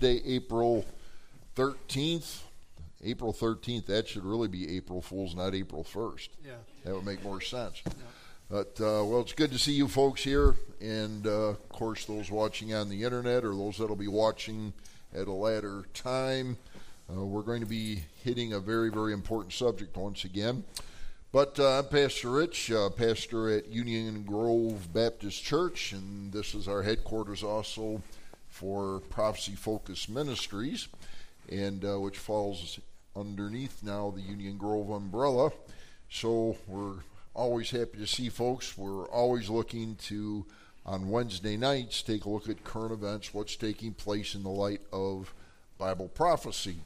Tuesday, April 13th. April 13th, that should really be April Fool's, not April 1st. Yeah. That would make more sense. Yeah. But, well, it's good to see you folks here, and, of course, those watching on the Internet or those that will be watching at a later time. We're going to be hitting a very, very important subject once again. But I'm Pastor Rich, pastor at Union Grove Baptist Church, and this is our headquarters also for Prophecy Focus Ministries, and which falls underneath now the Union Grove umbrella. So we're always happy to see folks. We're always looking to, on Wednesday nights, take a look at current events, what's taking place in the light of Bible prophecy.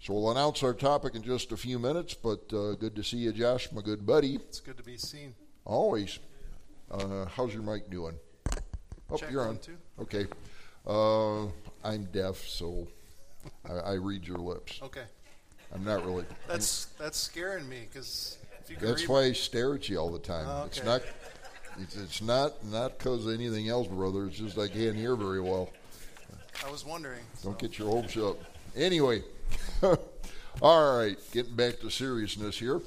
So we'll announce our topic in just a few minutes, but good to see you, Josh, my good buddy. It's good to be seen. Always. How's your mic doing? Oh, check, you're on. Two. Okay. I'm deaf, so I read your lips. Okay. I'm not really. That's scaring me, because if you can that's read why I stare at you all the time. Oh, okay. It's not because of anything else, brother. It's just I can't hear very well. I was wondering. Don't get your hopes up. Anyway, all right, getting back to seriousness here.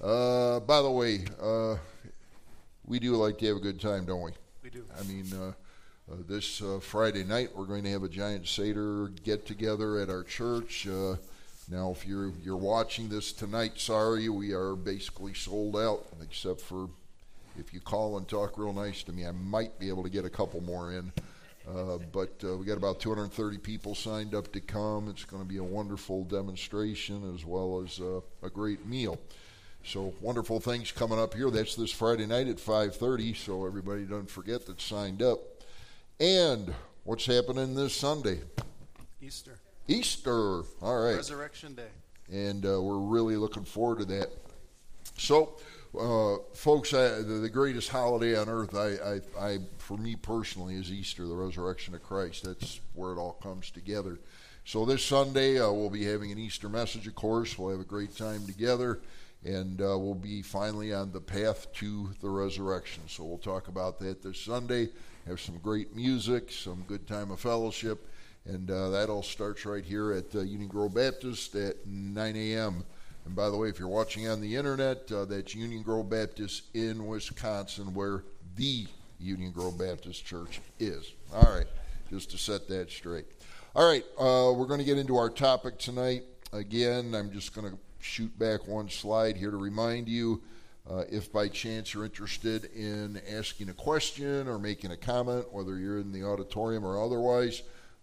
By the way, we do like to have a good time, don't we? We do. I mean, this Friday night we're going to have a giant Seder get-together at our church. Now, if you're watching this tonight, sorry, we are basically sold out, except for if you call and talk real nice to me, I might be able to get a couple more in. But we got about 230 people signed up to come. It's going to be a wonderful demonstration as well as a great meal. So wonderful things coming up here. That's this Friday night at 5:30, so everybody doesn't forget that's signed up. And what's happening this Sunday? Easter. Easter. All right. Resurrection Day. And we're really looking forward to that. So, folks, the greatest holiday on earth, I for me personally, is Easter, the resurrection of Christ. That's where it all comes together. So this Sunday, we'll be having an Easter message, of course. We'll have a great time together, and we'll be finally on the path to the resurrection. So we'll talk about that this Sunday, have some great music, some good time of fellowship, and that all starts right here at Union Grove Baptist at 9 a.m., And by the way, if you're watching on the Internet, that's Union Grove Baptist in Wisconsin, where the Union Grove Baptist Church is. All right, just to set that straight. All right, we're going to get into our topic tonight. Again, I'm just going to shoot back one slide here to remind you, if by chance you're interested in asking a question or making a comment, whether you're in the auditorium or otherwise,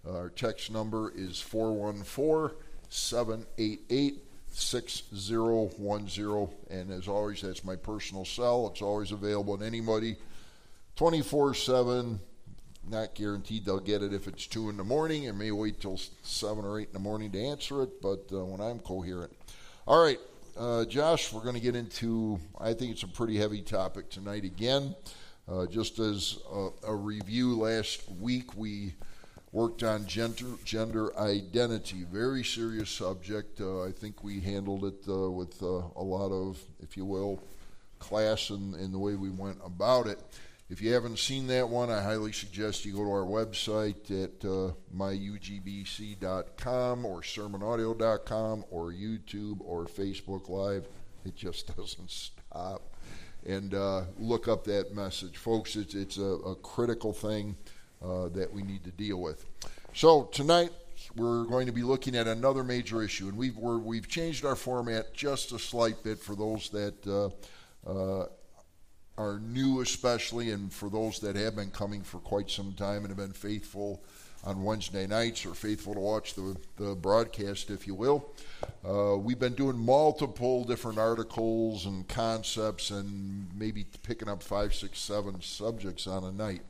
our text number is 414-788-6010, and as always, that's my personal cell. It's always available to anybody 24/7. Not guaranteed they'll get it if it's 2 in the morning. It may wait till 7 or 8 in the morning to answer it, but when I'm coherent. All right, Josh, we're going to get into, I think it's a pretty heavy topic tonight again. Just as a review, last week we worked on gender identity, very serious subject. I think we handled it with a lot of, if you will, class in the way we went about it. If you haven't seen that one, I highly suggest you go to our website at myugbc.com or sermonaudio.com or YouTube or Facebook Live. It just doesn't stop. And look up that message. Folks, it's a critical thing that we need to deal with. So tonight we're going to be looking at another major issue, and we've changed our format just a slight bit for those that are new especially, and for those that have been coming for quite some time and have been faithful on Wednesday nights or faithful to watch the broadcast, if you will. We've been doing multiple different articles and concepts and maybe picking up 5, 6, 7 subjects on a night.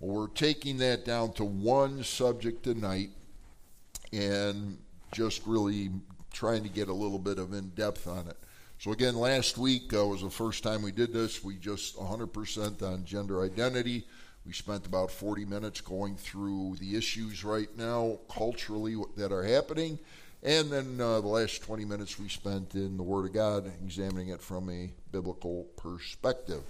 We're taking that down to one subject tonight and just really trying to get a little bit of in-depth on it. So again, last week was the first time we did this. We just 100% on gender identity. We spent about 40 minutes going through the issues right now culturally that are happening. And then the last 20 minutes we spent in the Word of God, examining it from a biblical perspective.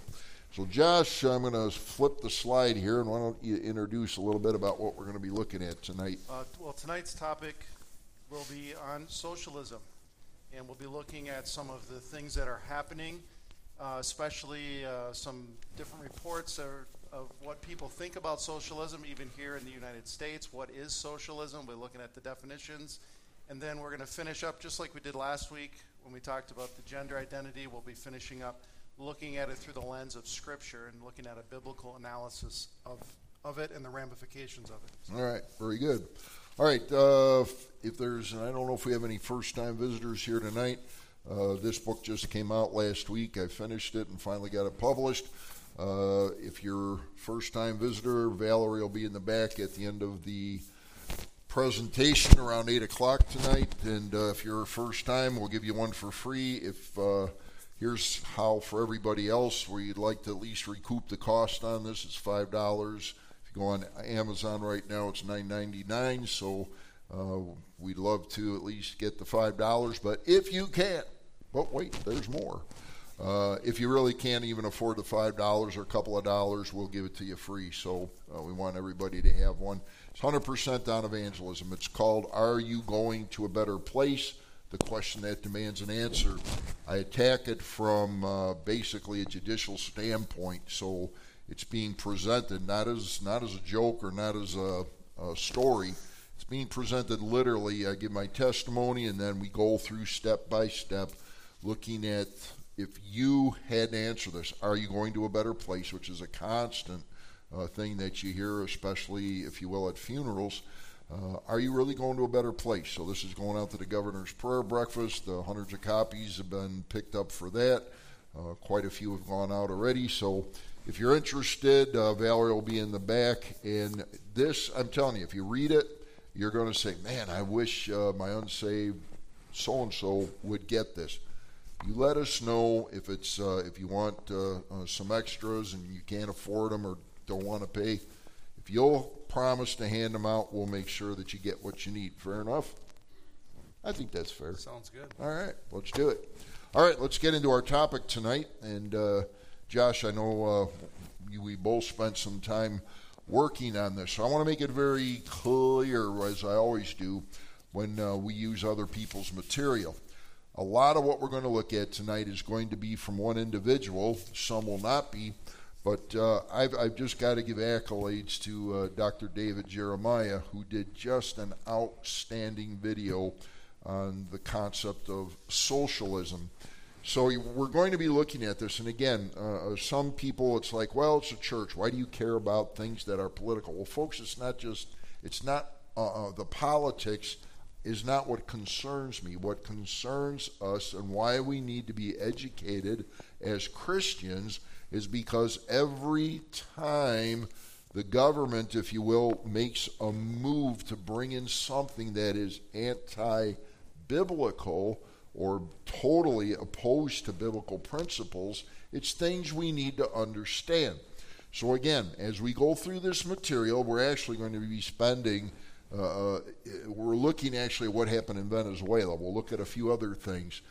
So Josh, I'm going to flip the slide here, and why don't you introduce a little bit about what we're going to be looking at tonight. Well, tonight's topic will be on socialism, and we'll be looking at some of the things that are happening, especially some different reports of what people think about socialism, even here in the United States. What is socialism? We're looking at the definitions, and then we're going to finish up just like we did last week when we talked about the gender identity. We'll be finishing up looking at it through the lens of Scripture and looking at a biblical analysis of it and the ramifications of it. So. All right, very good. All right, if there's, and I don't know if we have any first-time visitors here tonight. This book just came out last week. I finished it and finally got it published. If you're a first-time visitor, Valerie will be in the back at the end of the presentation around 8 o'clock tonight. And if you're a first-time, we'll give you one for free. If here's how for everybody else where you'd like to at least recoup the cost on this. It's $5. If you go on Amazon right now, it's $9.99. So we'd love to at least get the $5. But if you can't, but wait, there's more. If you really can't even afford the $5 or a couple of dollars, we'll give it to you free. So we want everybody to have one. It's 100% on evangelism. It's called Are You Going to a Better Place? The question that demands an answer. I attack it from basically a judicial standpoint, so it's being presented not as a joke or not as a story. It's being presented literally. I give my testimony, and then we go through step by step, looking at if you had to answer this, are you going to a better place, which is a constant thing that you hear, especially, if you will, at funerals. Are you really going to a better place? So this is going out to the governor's prayer breakfast. Hundreds of copies have been picked up for that. Quite a few have gone out already. So if you're interested, Valerie will be in the back. And this, I'm telling you, if you read it, you're going to say, man, I wish my unsaved so-and-so would get this. You let us know if it's if you want some extras and you can't afford them or don't want to pay. If you'll promise to hand them out, we'll make sure that you get what you need. Fair enough? I think that's fair. Sounds good. All right, let's do it. All right, let's get into our topic tonight. And, Josh, I know we both spent some time working on this. So I want to make it very clear, as I always do, when we use other people's material. A lot of what we're going to look at tonight is going to be from one individual. Some will not be. But I've just got to give accolades to Dr. David Jeremiah, who did just an outstanding video on the concept of socialism. So we're going to be looking at this. And again, some people, it's like, well, it's a church. Why do you care about things that are political? Well, folks, the politics is not what concerns me. What concerns us and why we need to be educated as Christians is because every time the government, if you will, makes a move to bring in something that is anti-biblical or totally opposed to biblical principles, it's things we need to understand. So again, as we go through this material, we're actually going to be spending, we're looking actually at what happened in Venezuela. We'll look at a few other things.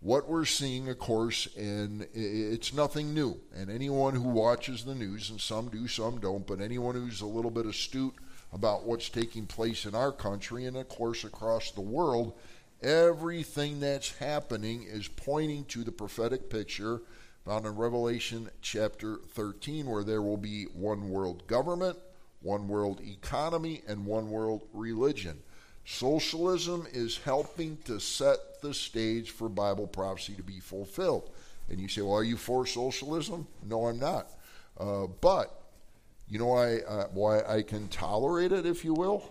What we're seeing, of course, and it's nothing new. And anyone who watches the news, and some do, some don't, but anyone who's a little bit astute about what's taking place in our country and, of course, across the world, everything that's happening is pointing to the prophetic picture found in Revelation chapter 13, where there will be one world government, one world economy, and one world religion. Socialism is helping to set the stage for Bible prophecy to be fulfilled. And you say, well, are you for socialism? No, I'm not. But, you know why I can tolerate it, if you will?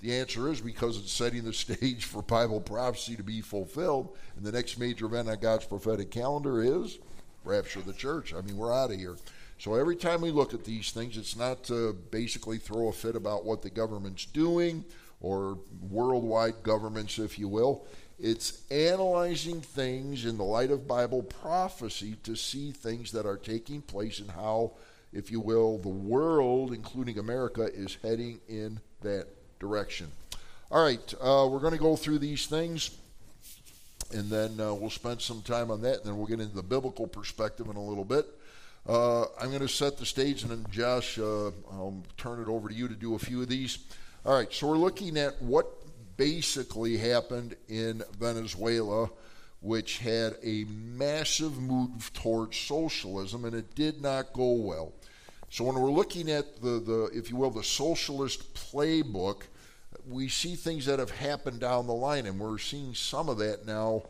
The answer is because it's setting the stage for Bible prophecy to be fulfilled. And the next major event on God's prophetic calendar is rapture of the church. I mean, we're out of here. So every time we look at these things, it's not to basically throw a fit about what the government's doing or worldwide governments, if you will. It's analyzing things in the light of Bible prophecy to see things that are taking place and how, if you will, the world, including America, is heading in that direction. All right, we're going to go through these things, and then we'll spend some time on that, and then we'll get into the biblical perspective in a little bit. I'm going to set the stage, and then Josh, I'll turn it over to you to do a few of these. All right, so we're looking at what basically happened in Venezuela, which had a massive move towards socialism, and it did not go well. So when we're looking at the if you will, the socialist playbook, we see things that have happened down the line, and we're seeing some of that now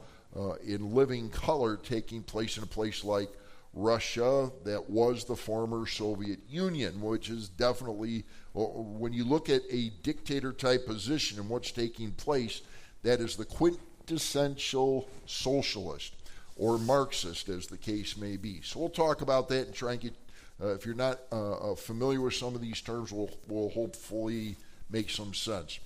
in living color taking place in a place like Russia, that was the former Soviet Union, which is definitely, when you look at a dictator-type position and what's taking place, that is the quintessential socialist or Marxist, as the case may be. So we'll talk about that and try and get, if you're not familiar with some of these terms, we'll hopefully make some sense.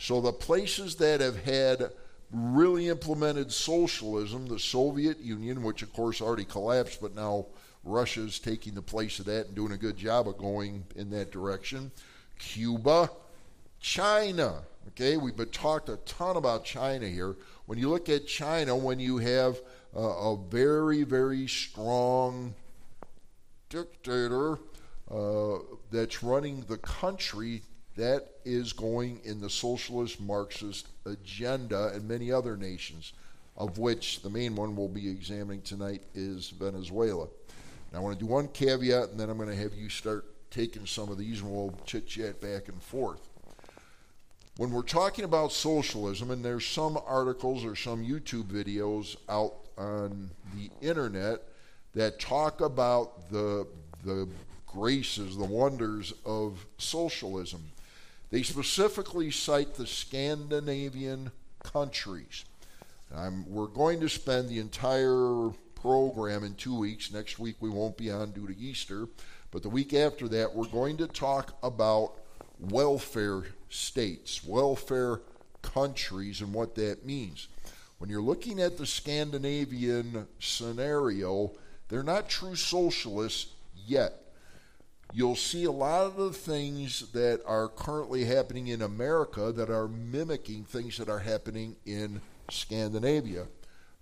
So the places that have had really implemented socialism, the Soviet Union, which of course already collapsed, but now Russia's taking the place of that and doing a good job of going in that direction. Cuba, China. Okay, we've been talked a ton about China here. When you look at China, when you have a very, very strong dictator that's running the country, that is going in the socialist Marxist agenda, and many other nations, of which the main one we'll be examining tonight is Venezuela. Now I want to do one caveat, and then I'm going to have you start taking some of these, and we'll chit-chat back and forth. When we're talking about socialism, and there's some articles or some YouTube videos out on the internet that talk about the graces, the wonders of socialism. They specifically cite the Scandinavian countries. We're going to spend the entire program in 2 weeks. Next week we won't be on due to Easter, but the week after that we're going to talk about welfare states, welfare countries, and what that means. When you're looking at the Scandinavian scenario, they're not true socialists yet. You'll see a lot of the things that are currently happening in America that are mimicking things that are happening in Scandinavia.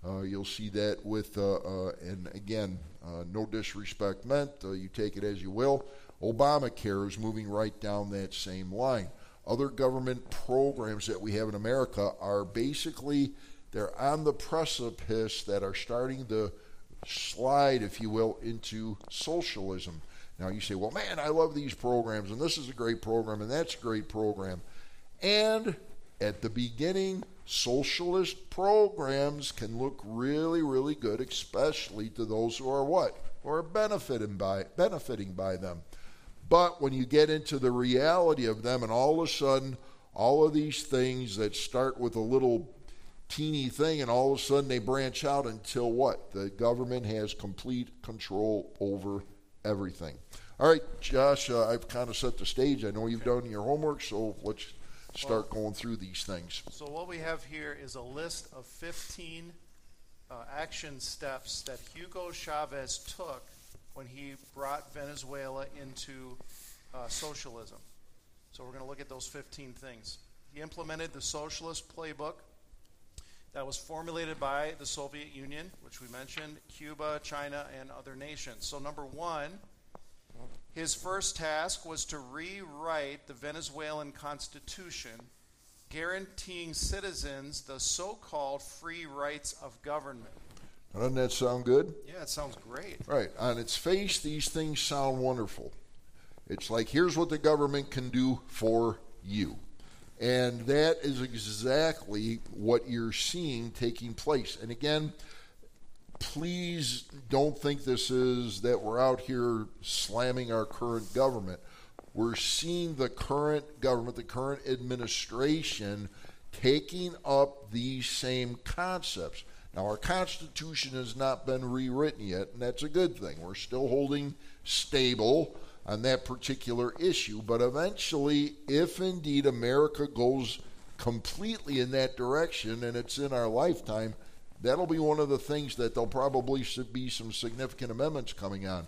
You'll see that with, and again, no disrespect meant, you take it as you will, Obamacare is moving right down that same line. Other government programs that we have in America are basically, they're on the precipice that are starting to slide, if you will, into socialism. Now you say, well, man, I love these programs, and this is a great program, and that's a great program. And at the beginning, socialist programs can look really, really good, especially to those who are what? Who are benefiting by them. But when you get into the reality of them, and all of a sudden, all of these things that start with a little teeny thing, and all of a sudden they branch out until what? The government has complete control over everything. All right, Josh, I've kind of set the stage. I know you've done your homework, so let's start going through these things. So what we have here is a list of 15 action steps that Hugo Chavez took when he brought Venezuela into socialism. So we're going to look at those 15 things. He implemented the socialist playbook that was formulated by the Soviet Union, which we mentioned, Cuba, China, and other nations. So number one, his first task was to rewrite the Venezuelan constitution, guaranteeing citizens the so-called free rights of government. Now, doesn't that sound good? Yeah, it sounds great. Right. On its face, these things sound wonderful. It's like, here's what the government can do for you. And that is exactly what you're seeing taking place. And again, please don't think this is that we're out here slamming our current government. We're seeing the current government, the current administration, taking up these same concepts. Now, our Constitution has not been rewritten yet, and that's a good thing. We're still holding stable on that particular issue, but eventually, if indeed America goes completely in that direction, and it's in our lifetime, that'll be one of the things that there'll probably be some significant amendments coming on.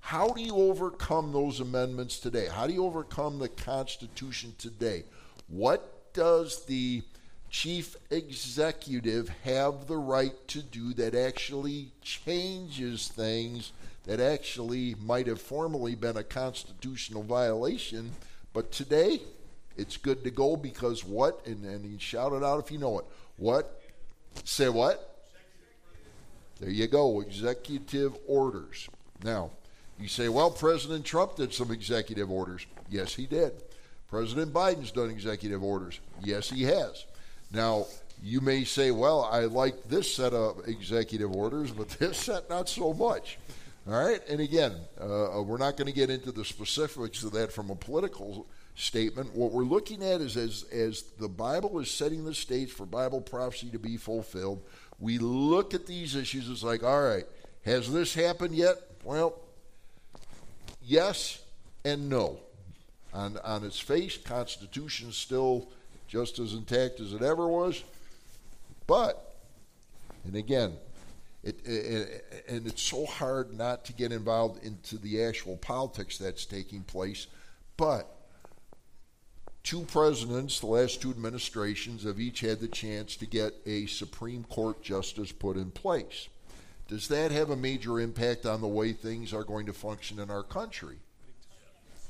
How do you overcome those amendments today? How do you overcome the Constitution today? What does the chief executive have the right to do that actually changes things that actually might have formerly been a constitutional violation, but today it's good to go because what? And he shouted out if you know it. What? Say what? There you go, executive orders. Now, you say, well, President Trump did some executive orders. Yes, he did. President Biden's done executive orders. Yes, he has. Now, you may say, well, I like this set of executive orders, but this set not so much. All right? And again, we're not going to get into the specifics of that from a political statement. What we're looking at is as the Bible is setting the stage for Bible prophecy to be fulfilled, we look at these issues. It's like, all right, has this happened yet? Well, yes and no. On its face, Constitution still just as intact as it ever was. But, and again, it's so hard not to get involved into the actual politics that's taking place, but two presidents, the last two administrations, have each had the chance to get a Supreme Court justice put in place. Does that have a major impact on the way things are going to function in our country?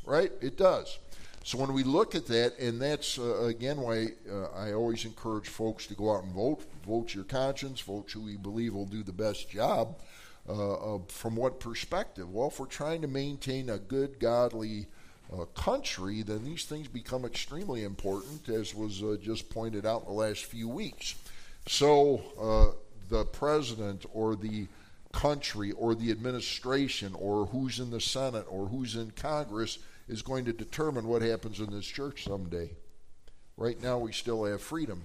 Right? It does. So when we look at that, and that's, again, why I always encourage folks to go out and vote. Vote your conscience. Vote who you believe will do the best job. From what perspective? Well, if we're trying to maintain a good, godly country, then these things become extremely important, as was just pointed out in the last few weeks. So the president or the country or the administration or who's in the Senate or who's in Congress is going to determine what happens in this church someday. Right now we still have freedom.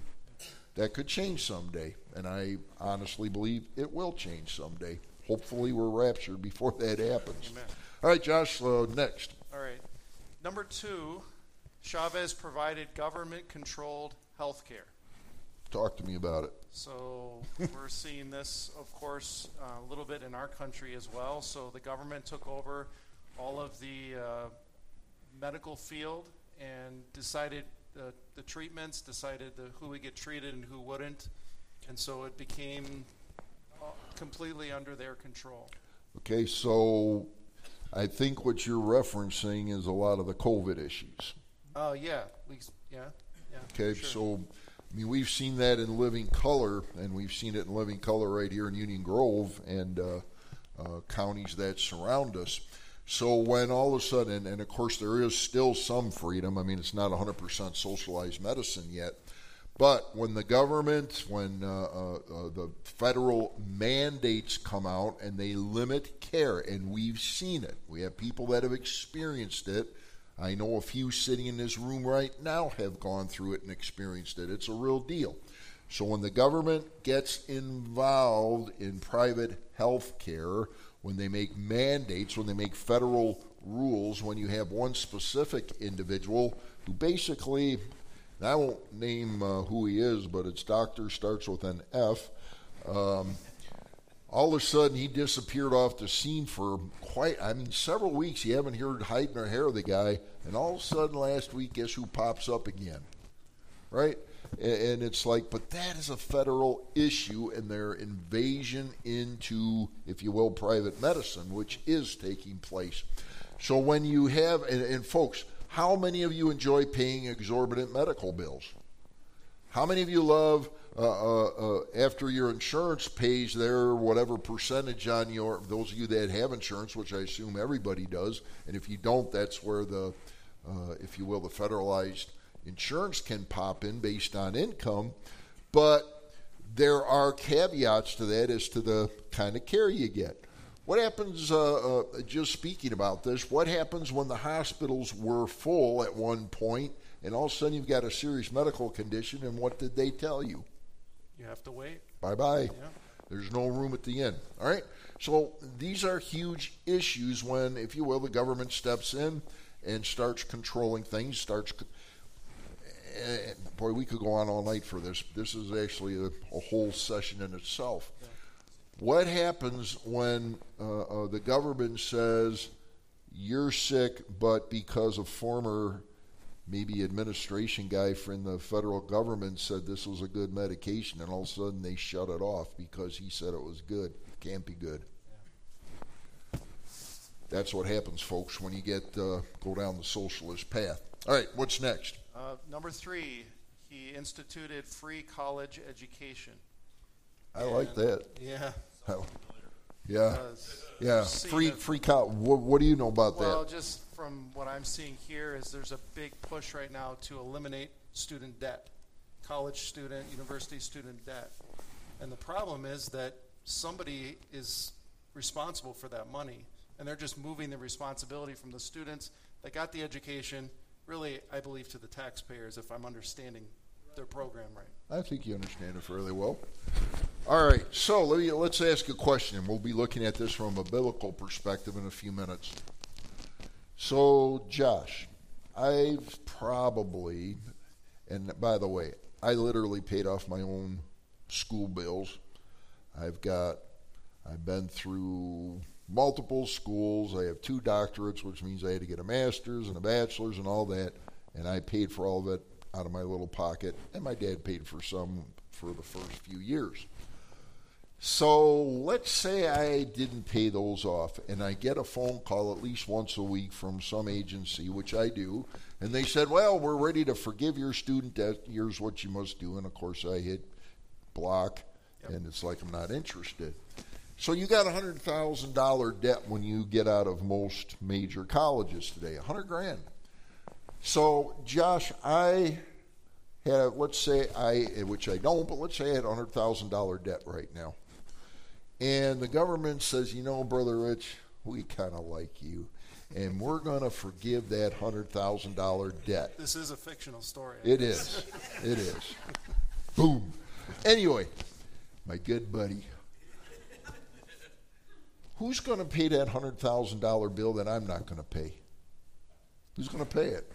That could change someday, and I honestly believe it will change someday. Hopefully we're raptured before that happens. Amen. All right, Josh, next. All right. Number two, Chavez provided government-controlled health care. Talk to me about it. So we're seeing this, of course, a little bit in our country as well. So the government took over all of the medical field and decided the treatments, decided who would get treated and who wouldn't. And so it became completely under their control. Okay, so I think what you're referencing is a lot of the COVID issues. Oh, yeah. Okay, sure. So I mean, we've seen that in living color, and we've seen it in living color right here in Union Grove and counties that surround us. So when all of a sudden, and of course there is still some freedom, I mean, it's not 100% socialized medicine yet, but when the government, when the federal mandates come out and they limit care, and we've seen it. We have people that have experienced it. I know a few sitting in this room right now have gone through it and experienced it. It's a real deal. So when the government gets involved in private health care, when they make mandates, when they make federal rules, when you have one specific individual who basically, and I won't name who he is, but it's Dr. starts with an F. All of a sudden, he disappeared off the scene for several weeks. You haven't heard hide nor hair of the guy. And all of a sudden, last week, guess who pops up again? Right? And it's like, but that is a federal issue and their invasion into, if you will, private medicine, which is taking place. So when you have, and folks, how many of you enjoy paying exorbitant medical bills? How many of you love, after your insurance pays their whatever percentage on your, those of you that have insurance, which I assume everybody does, and if you don't, that's where the, if you will, the federalized insurance can pop in based on income. But there are caveats to that as to the kind of care you get. What happens, just speaking about this, what happens when the hospitals were full at one point and all of a sudden you've got a serious medical condition, and what did they tell you? You have to wait. Bye-bye. Yeah. There's no room at the end. All right? So these are huge issues when, if you will, the government steps in and starts controlling things, boy, we could go on all night for this. This is actually a whole session in itself. Yeah. What happens when the government says, you're sick, but because a former maybe administration guy from the federal government said this was a good medication, and all of a sudden they shut it off because he said it was good? It can't be good. Yeah. That's what happens, folks, when you go down the socialist path. All right, what's next? Number three, he instituted free college education. I like that. Yeah. Yeah. Free college. What do you know about that? Well, just from what I'm seeing here is there's a big push right now to eliminate student debt, college student, university student debt. And the problem is that somebody is responsible for that money, and they're just moving the responsibility from the students that got the education, really, I believe, to the taxpayers, if I'm understanding their program right. I think you understand it fairly well. All right, so let's ask a question. We'll be looking at this from a biblical perspective in a few minutes. So, Josh, I've probably, and by the way, I literally paid off my own school bills. I've been through multiple schools. I have 2 doctorates, which means I had to get a master's and a bachelor's and all that, and I paid for all of it out of my little pocket, and my dad paid for some for the first few years. So let's say I didn't pay those off, and I get a phone call at least once a week from some agency, which I do, and they said, well, we're ready to forgive your student debt. Here's what you must do. And, of course, I hit block, and it's like I'm not interested. So you got $100,000 debt when you get out of most major colleges today, $100,000. So, Josh, I had, let's say I had $100,000 debt right now. And the government says, you know, Brother Rich, we kind of like you, and we're going to forgive that $100,000 debt. This is a fictional story. It is. Boom. Anyway, my good buddy, who's going to pay that $100,000 bill that I'm not going to pay? Who's going to pay it?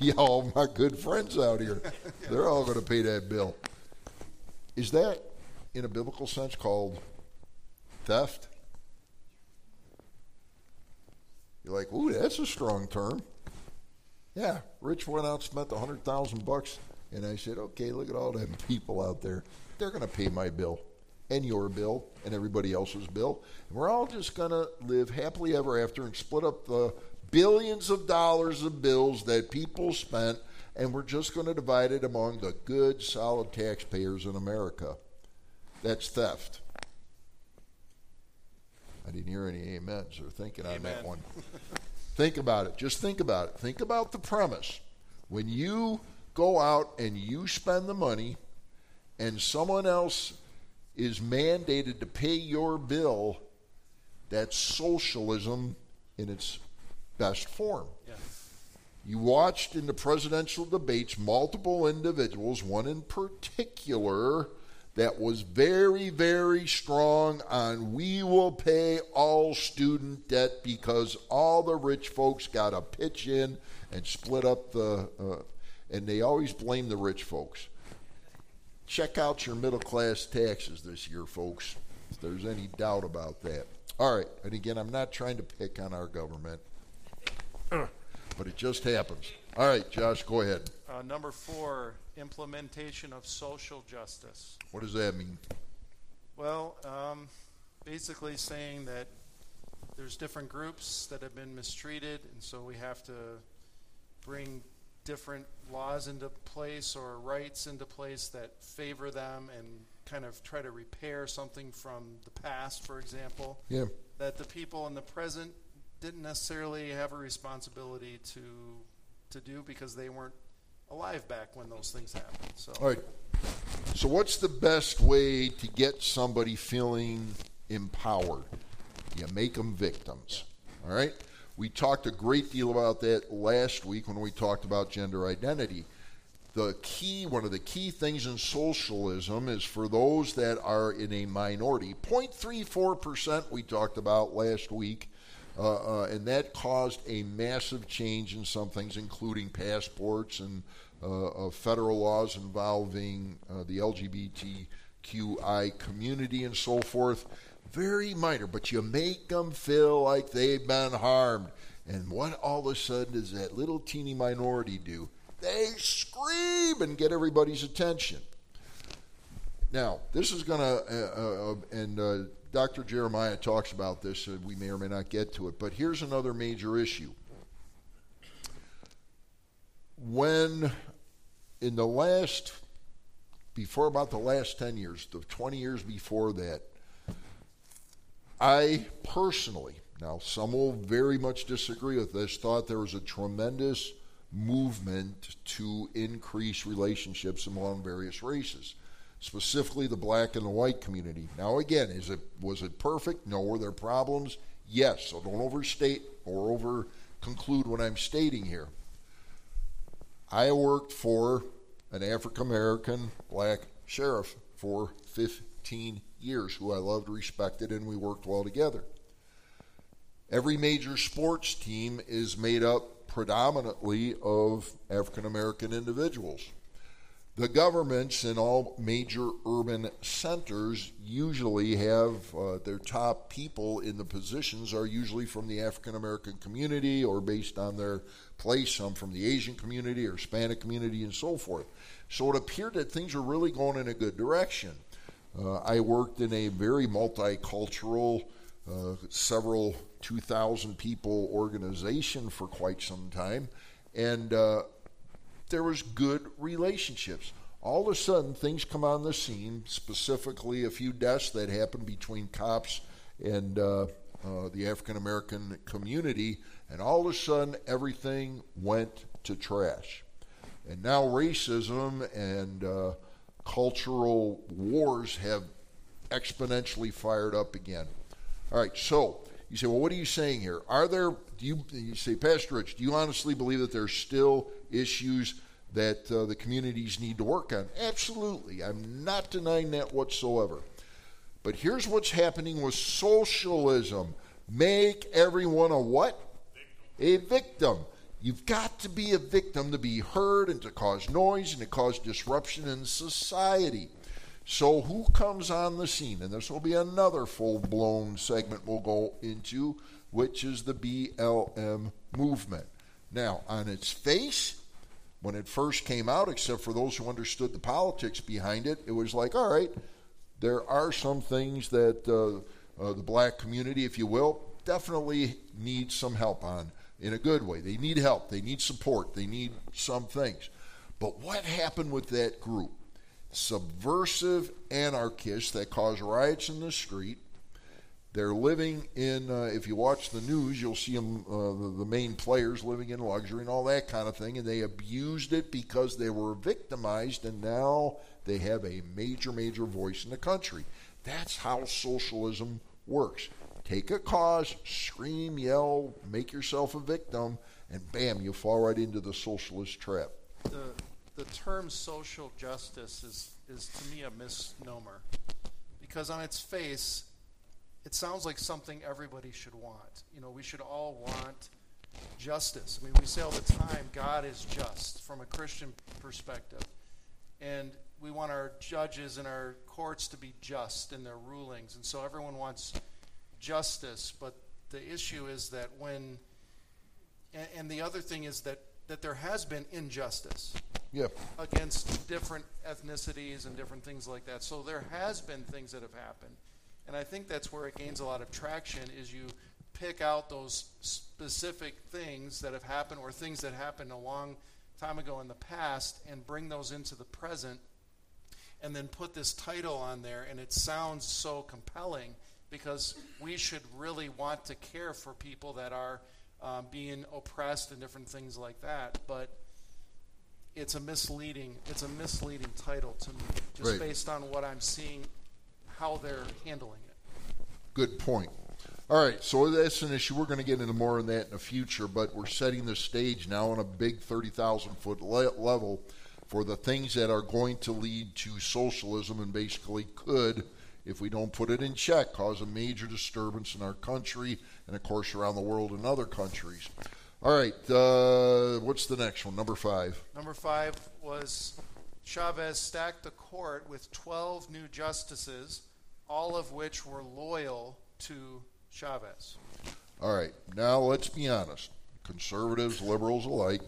Yeah, all my good friends out here, they're all going to pay that bill. Is that, in a biblical sense, called theft? You're like, ooh, that's a strong term. Yeah, Rich went out, spent $100,000, and I said, okay, look at all them people out there. They're going to pay my bill and your bill and everybody else's bill. And we're all just going to live happily ever after and split up the billions of dollars of bills that people spent, and we're just going to divide it among the good, solid taxpayers in America. That's theft. I didn't hear any amens or thinking on that one. Think about it. Just think about it. Think about the premise. When you go out and you spend the money and someone else is mandated to pay your bill, that's socialism in its best form. Yeah. You watched in the presidential debates multiple individuals, one in particular that was very, very strong on we will pay all student debt because all the rich folks got to pitch in and split up and they always blame the rich folks. Check out your middle class taxes this year, folks, if there's any doubt about that. All right, and again, I'm not trying to pick on our government, but it just happens. All right, Josh, go ahead. Number 4, implementation of social justice. What does that mean? Well, basically saying that there's different groups that have been mistreated, and so we have to bring different laws into place or rights into place that favor them and kind of try to repair something from the past, for example, that the people in the present didn't necessarily have a responsibility to do because they weren't alive back when those things happened. So. All right. So what's the best way to get somebody feeling empowered? You make them victims. Yeah. All right. We talked a great deal about that last week when we talked about gender identity. One of the key things in socialism is for those that are in a minority. 0.34% we talked about last week. And that caused a massive change in some things, including passports and federal laws involving the LGBTQI community and so forth. Very minor, but you make them feel like they've been harmed. And what all of a sudden does that little teeny minority do? They scream and get everybody's attention. Now, this is going to, Dr. Jeremiah talks about this, and we may or may not get to it, but here's another major issue. When in the last, before about the last 10 years, the 20 years before that, I personally, now some will very much disagree with this, thought there was a tremendous movement to increase relationships among various races, specifically the black and the white community. Now again, was it perfect? No. Were there problems? Yes. So don't overstate or over-conclude what I'm stating here. I worked for an African-American black sheriff for 15 years who I loved, respected, and we worked well together. Every major sports team is made up predominantly of African-American individuals. The governments in all major urban centers usually have their top people in the positions are usually from the African-American community, or based on their place, some from the Asian community or Hispanic community and so forth. So it appeared that things were really going in a good direction. I worked in a very multicultural, several 2,000 people organization for quite some time, and there was good relationships. All of a sudden, things come on the scene, specifically a few deaths that happened between cops and the African-American community, and all of a sudden, everything went to trash. And now racism and cultural wars have exponentially fired up again. All right, so you say, well, what are you saying here? You say, Pastor Rich, do you honestly believe that there's still issues that the communities need to work on? Absolutely. I'm not denying that whatsoever. But here's what's happening with socialism. Make everyone a what? Victim. A victim. You've got to be a victim to be heard and to cause noise and to cause disruption in society. So who comes on the scene? And this will be another full-blown segment we'll go into, which is the BLM movement. Now, on its face, when it first came out, except for those who understood the politics behind it, it was like, all right, there are some things that the black community, if you will, definitely needs some help on, in a good way. They need help. They need support. They need some things. But what happened with that group? Subversive anarchists that cause riots in the street. They're living in, if you watch the news, you'll see them, the main players living in luxury and all that kind of thing, and they abused it because they were victimized, and now they have a major, major voice in the country. That's how socialism works. Take a cause, scream, yell, make yourself a victim, and bam, you fall right into the socialist trap. The term social justice is to me a misnomer, because on its face, it sounds like something everybody should want. You know, we should all want justice. I mean, we say all the time, God is just from a Christian perspective, and we want our judges and our courts to be just in their rulings, and so everyone wants justice. But the issue is that when, and the other thing is that there has been injustice. Yep. Against different ethnicities and different things like that. So there has been things that have happened. And I think that's where it gains a lot of traction, is you pick out those specific things that have happened or things that happened a long time ago in the past and bring those into the present and then put this title on there, and it sounds so compelling because we should really want to care for people that are being oppressed and different things like that. But it's a misleading title to me, just right, based on what I'm seeing, how they're handling it. Good point. All right, so that's an issue. We're going to get into more on that in the future, but we're setting the stage now on a big 30,000-foot level for the things that are going to lead to socialism and basically could, if we don't put it in check, cause a major disturbance in our country and, of course, around the world in other countries. All right, what's the next one, number 5? Number 5 was Chavez stacked the court with 12 new justices, all of which were loyal to Chavez. All right, now let's be honest. Conservatives, liberals alike,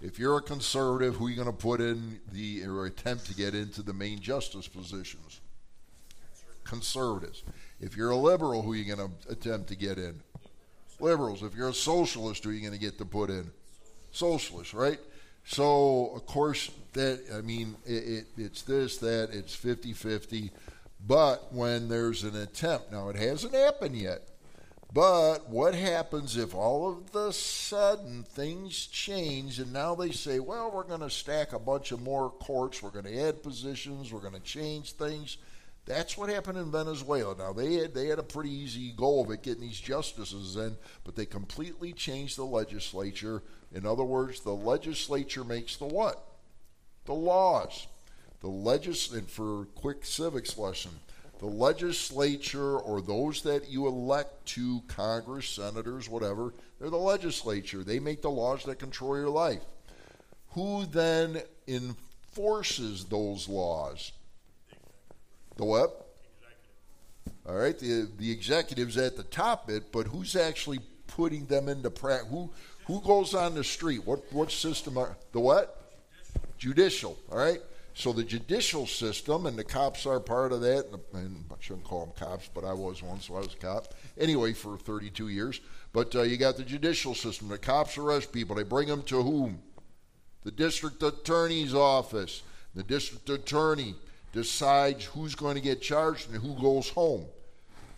if you're a conservative, who are you going to put in or attempt to get into the main justice positions? Conservatives. If you're a liberal, who are you going to attempt to get in? Liberals. If you're a socialist, who are you going to get to put in? Socialists, right? So, of course, that, I mean, it's this, that, it's 50-50. But when there's an attempt, now it hasn't happened yet, but what happens if all of the sudden things change and now they say, well, we're going to stack a bunch of more courts, we're going to add positions, we're going to change things. That's what happened in Venezuela. Now, they had a pretty easy go of it, getting these justices in, but they completely changed the legislature. In other words, the legislature makes the what? The laws. And for quick civics lesson, the legislature, or those that you elect to Congress, senators, whatever, they're the legislature. They make the laws that control your life. Who then enforces those laws? The what? All right, the executive's at the top bit, but who's actually putting them into practice? Who goes on the street? What system? The what? Judicial. All right. So the judicial system, and the cops are part of that, and I shouldn't call them cops, but I was one, so I was a cop. Anyway, for 32 years. But you got the judicial system. The cops arrest people. They bring them to whom? The district attorney's office. The district attorney decides who's going to get charged and who goes home.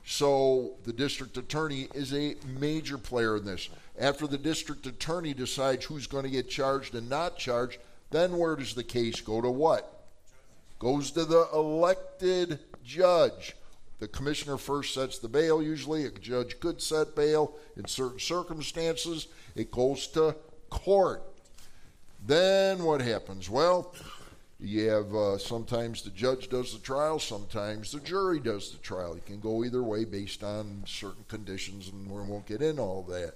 So the district attorney is a major player in this. After the district attorney decides who's going to get charged and not charged, then where does the case go? To what? Goes to the elected judge. The commissioner first sets the bail usually. A judge could set bail in certain circumstances. It goes to court. Then what happens? Well, you have sometimes the judge does the trial, sometimes the jury does the trial. It can go either way based on certain conditions, and we won't get into all that.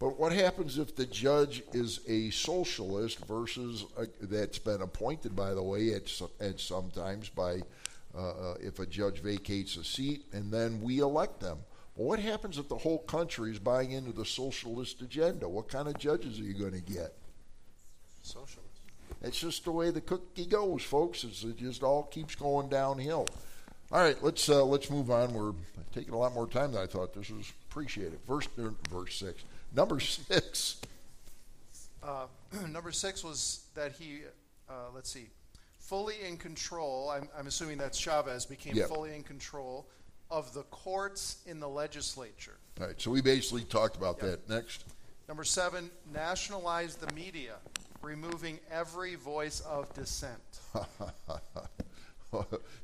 But what happens if the judge is a socialist versus that's been appointed, by the way, at sometimes by if a judge vacates a seat and then we elect them? Well, what happens if the whole country is buying into the socialist agenda? What kind of judges are you going to get? Socialist. It's just the way the cookie goes, folks. It just all keeps going downhill. All right, let's move on. We're taking a lot more time than I thought. This is appreciated. Verse 6. Number 6. Number 6 was that he, fully in control. I'm assuming that's Chavez became fully in control of the courts in the legislature. All right, so we basically talked about that. Next. Number 7, nationalize the media, removing every voice of dissent.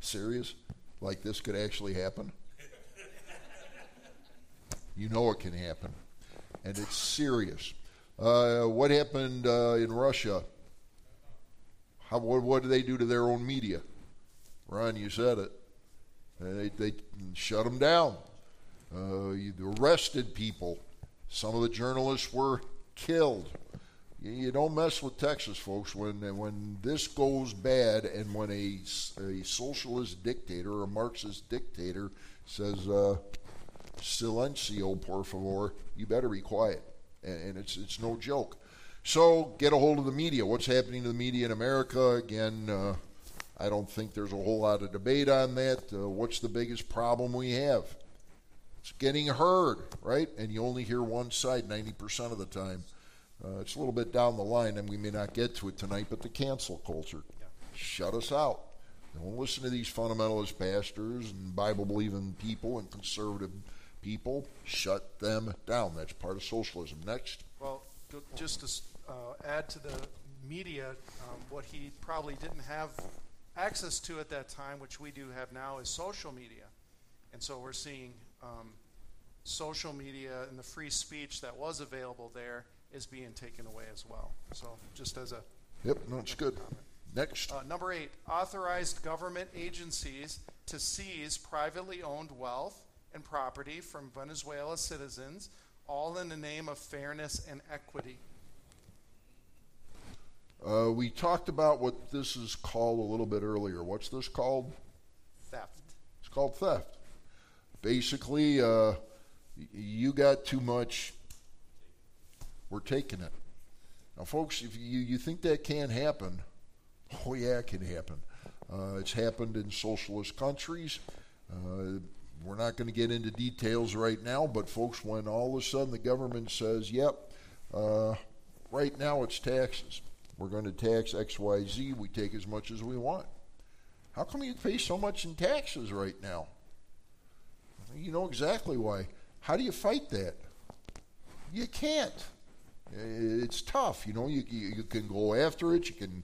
Serious? Like this could actually happen? You know it can happen. And it's serious. What happened in Russia? What do they do to their own media? Ron, you said it. They shut them down. You arrested people. Some of the journalists were killed. You don't mess with Texas, folks. When this goes bad, and when a socialist dictator or a Marxist dictator says, silencio, por favor, you better be quiet. And it's no joke. So get a hold of the media. What's happening to the media in America? Again, I don't think there's a whole lot of debate on that. What's the biggest problem we have? It's getting heard, right? And you only hear one side 90% of the time. It's a little bit down the line, and we may not get to it tonight, but the cancel culture. Yeah. Shut us out. Don't listen to these fundamentalist pastors and Bible-believing people and conservative people. Shut them down. That's part of socialism. Next. Well, just to add to the media, what he probably didn't have access to at that time, which we do have now, is social media. And so we're seeing social media and the free speech that was available there is being taken away as well. So just as a... Yep, no, it's good. Comment. Next. Number 8, authorized government agencies to seize privately owned wealth and property from Venezuela citizens, all in the name of fairness and equity. We talked about what this is called a little bit earlier. What's this called? Theft. It's called theft. Basically, you got too much, we're taking it. Now, folks, if you think that can't happen, oh, yeah, it can happen. It's happened in socialist countries. we're not going to get into details right now, but folks, when all of a sudden the government says, yep, right now it's taxes. We're going to tax X, Y, Z. We take as much as we want. How come you pay so much in taxes right now? You know exactly why. How do you fight that? You can't. It's tough. You know, you can go after it. You can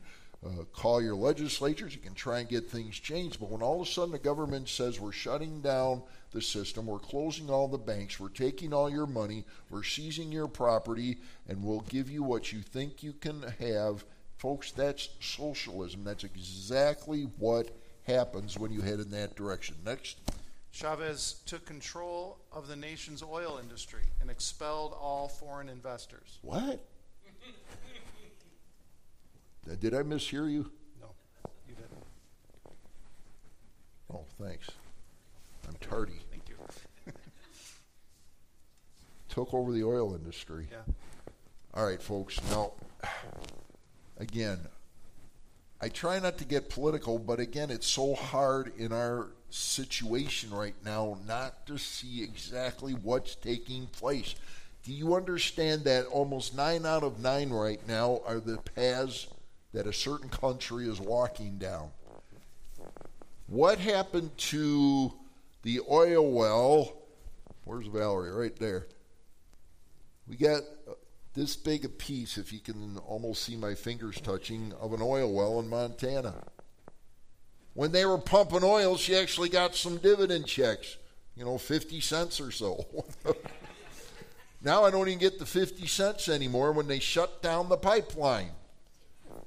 call your legislatures. You can try and get things changed. But when all of a sudden the government says we're shutting down the system, we're closing all the banks, we're taking all your money, we're seizing your property, and we'll give you what you think you can have, folks, that's socialism. That's exactly what happens when you head in that direction. Next. Chavez took control of the nation's oil industry and expelled all foreign investors. What? Did I mishear you? No, you didn't. Oh, thanks. I'm tardy. Thank you. Took over the oil industry. Yeah. All right, folks. Now, again, I try not to get political, but again, it's so hard in our situation right now not to see exactly what's taking place. Do you understand that almost 9 out of 9 right now are the paths that a certain country is walking down? What happened to the oil well? Where's Valerie? Right there. We got this big a piece, if you can almost see my fingers touching, of an oil well in Montana. When they were pumping oil, she actually got some dividend checks, 50 cents or so. Now I don't even get the 50 cents anymore when they shut down the pipeline.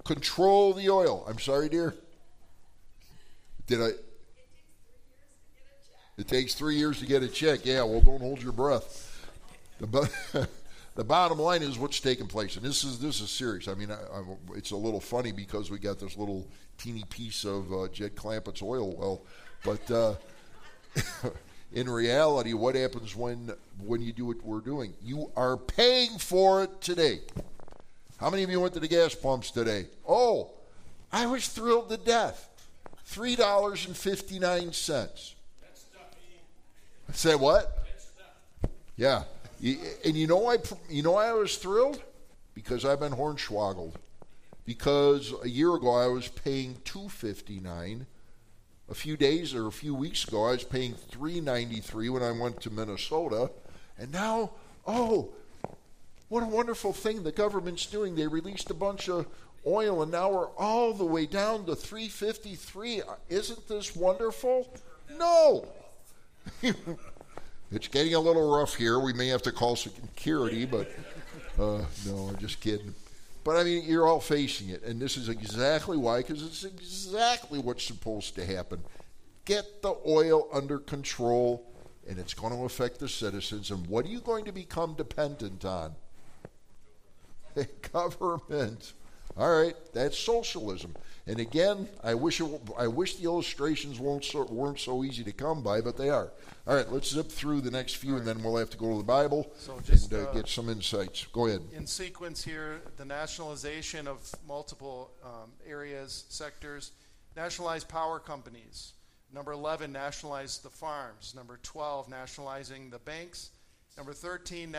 Control the oil. I'm sorry, dear. It takes 3 years to get a check. Yeah, well, don't hold your breath. The bottom line is what's taking place, and this is serious. I mean, it's a little funny because we got this little teeny piece of Jed Clampett's oil well, but in reality, what happens when you do what we're doing? You are paying for it today. How many of you went to the gas pumps today? Oh, I was thrilled to death. $3.59. Say what? Yeah. And you know why I was thrilled? Because I've been hornswoggled. Because a year ago I was paying $2.59. A few weeks ago I was paying $3.93 when I went to Minnesota. And now, what a wonderful thing the government's doing. They released a bunch of oil, and now we're all the way down to $3.53. Isn't this wonderful? No. It's getting a little rough here. We may have to call security, but no, I'm just kidding. But, I mean, you're all facing it, and this is exactly why, because it's exactly what's supposed to happen. Get the oil under control, and it's going to affect the citizens. And what are you going to become dependent on? The government. All right, that's socialism. And again, I wish the illustrations weren't so easy to come by, but they are. All right, let's zip through the next few, and then we'll have to go to the Bible and get some insights. Go ahead. In sequence here, the nationalization of multiple areas, sectors. Nationalize power companies. Number 11, nationalize the farms. Number 12, nationalizing the banks. Number 13,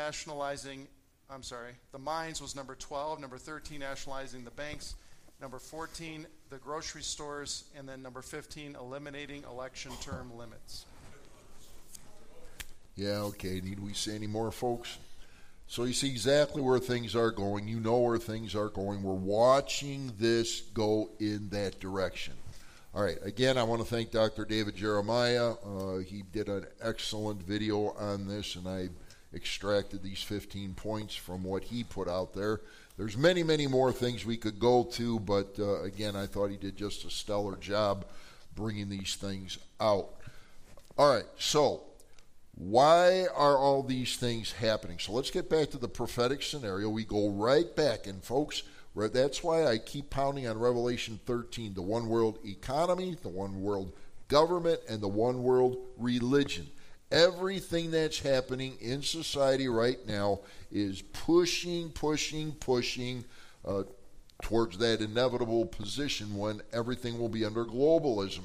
the mines was number 12. Number 13, nationalizing the banks. Number 14, the grocery stores. And then number 15, eliminating election term limits. Yeah, okay. Need we say any more, folks? So you see exactly where things are going. You know where things are going. We're watching this go in that direction. All right. Again, I want to thank Dr. David Jeremiah. He did an excellent video on this, and I extracted these 15 points from what he put out there. There's many, many more things we could go to, but again, I thought he did just a stellar job bringing these things out. All right, so why are all these things happening? So let's get back to the prophetic scenario. We go right back, and folks, that's why I keep pounding on Revelation 13, the one world economy, the one world government, and the one world religion. Everything that's happening in society right now is pushing towards that inevitable position when everything will be under globalism.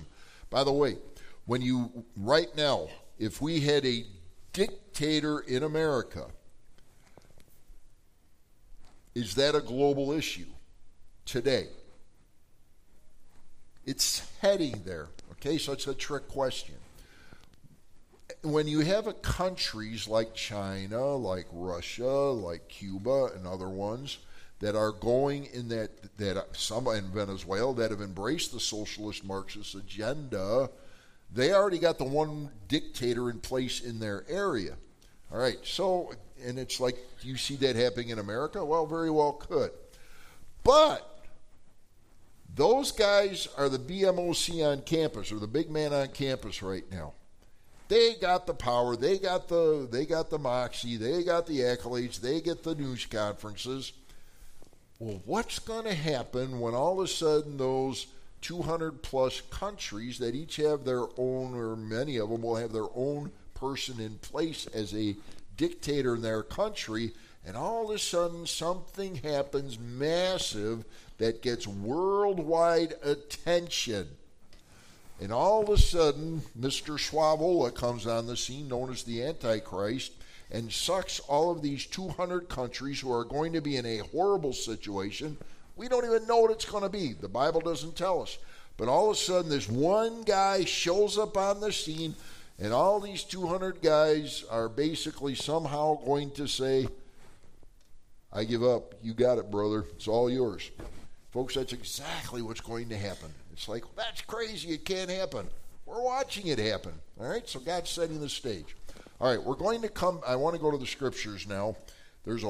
By the way, when you right now if we had a dictator in America, is that a global issue today? It's heading there, okay? So it's a trick question. When you have countries like China, like Russia, like Cuba, and other ones that are going in that some in Venezuela that have embraced the socialist Marxist agenda, they already got the one dictator in place in their area. All right, so, and it's like, do you see that happening in America? Well, very well could. But those guys are the BMOC on campus, or the big man on campus right now. They got the power, they got the moxie, they got the accolades, they get the news conferences. Well, what's going to happen when all of a sudden those 200-plus countries that each have their own, or many of them will have their own person in place as a dictator in their country, and all of a sudden something happens massive that gets worldwide attention? And all of a sudden, Mr. Swavola comes on the scene, known as the Antichrist, and sucks all of these 200 countries who are going to be in a horrible situation. We don't even know what it's going to be. The Bible doesn't tell us. But all of a sudden, this one guy shows up on the scene, and all these 200 guys are basically somehow going to say, I give up. You got it, brother. It's all yours. Folks, that's exactly what's going to happen. It's like, that's crazy. It can't happen. We're watching it happen. All right? So God's setting the stage. All right, we're going to come. I want to go to the scriptures now. There's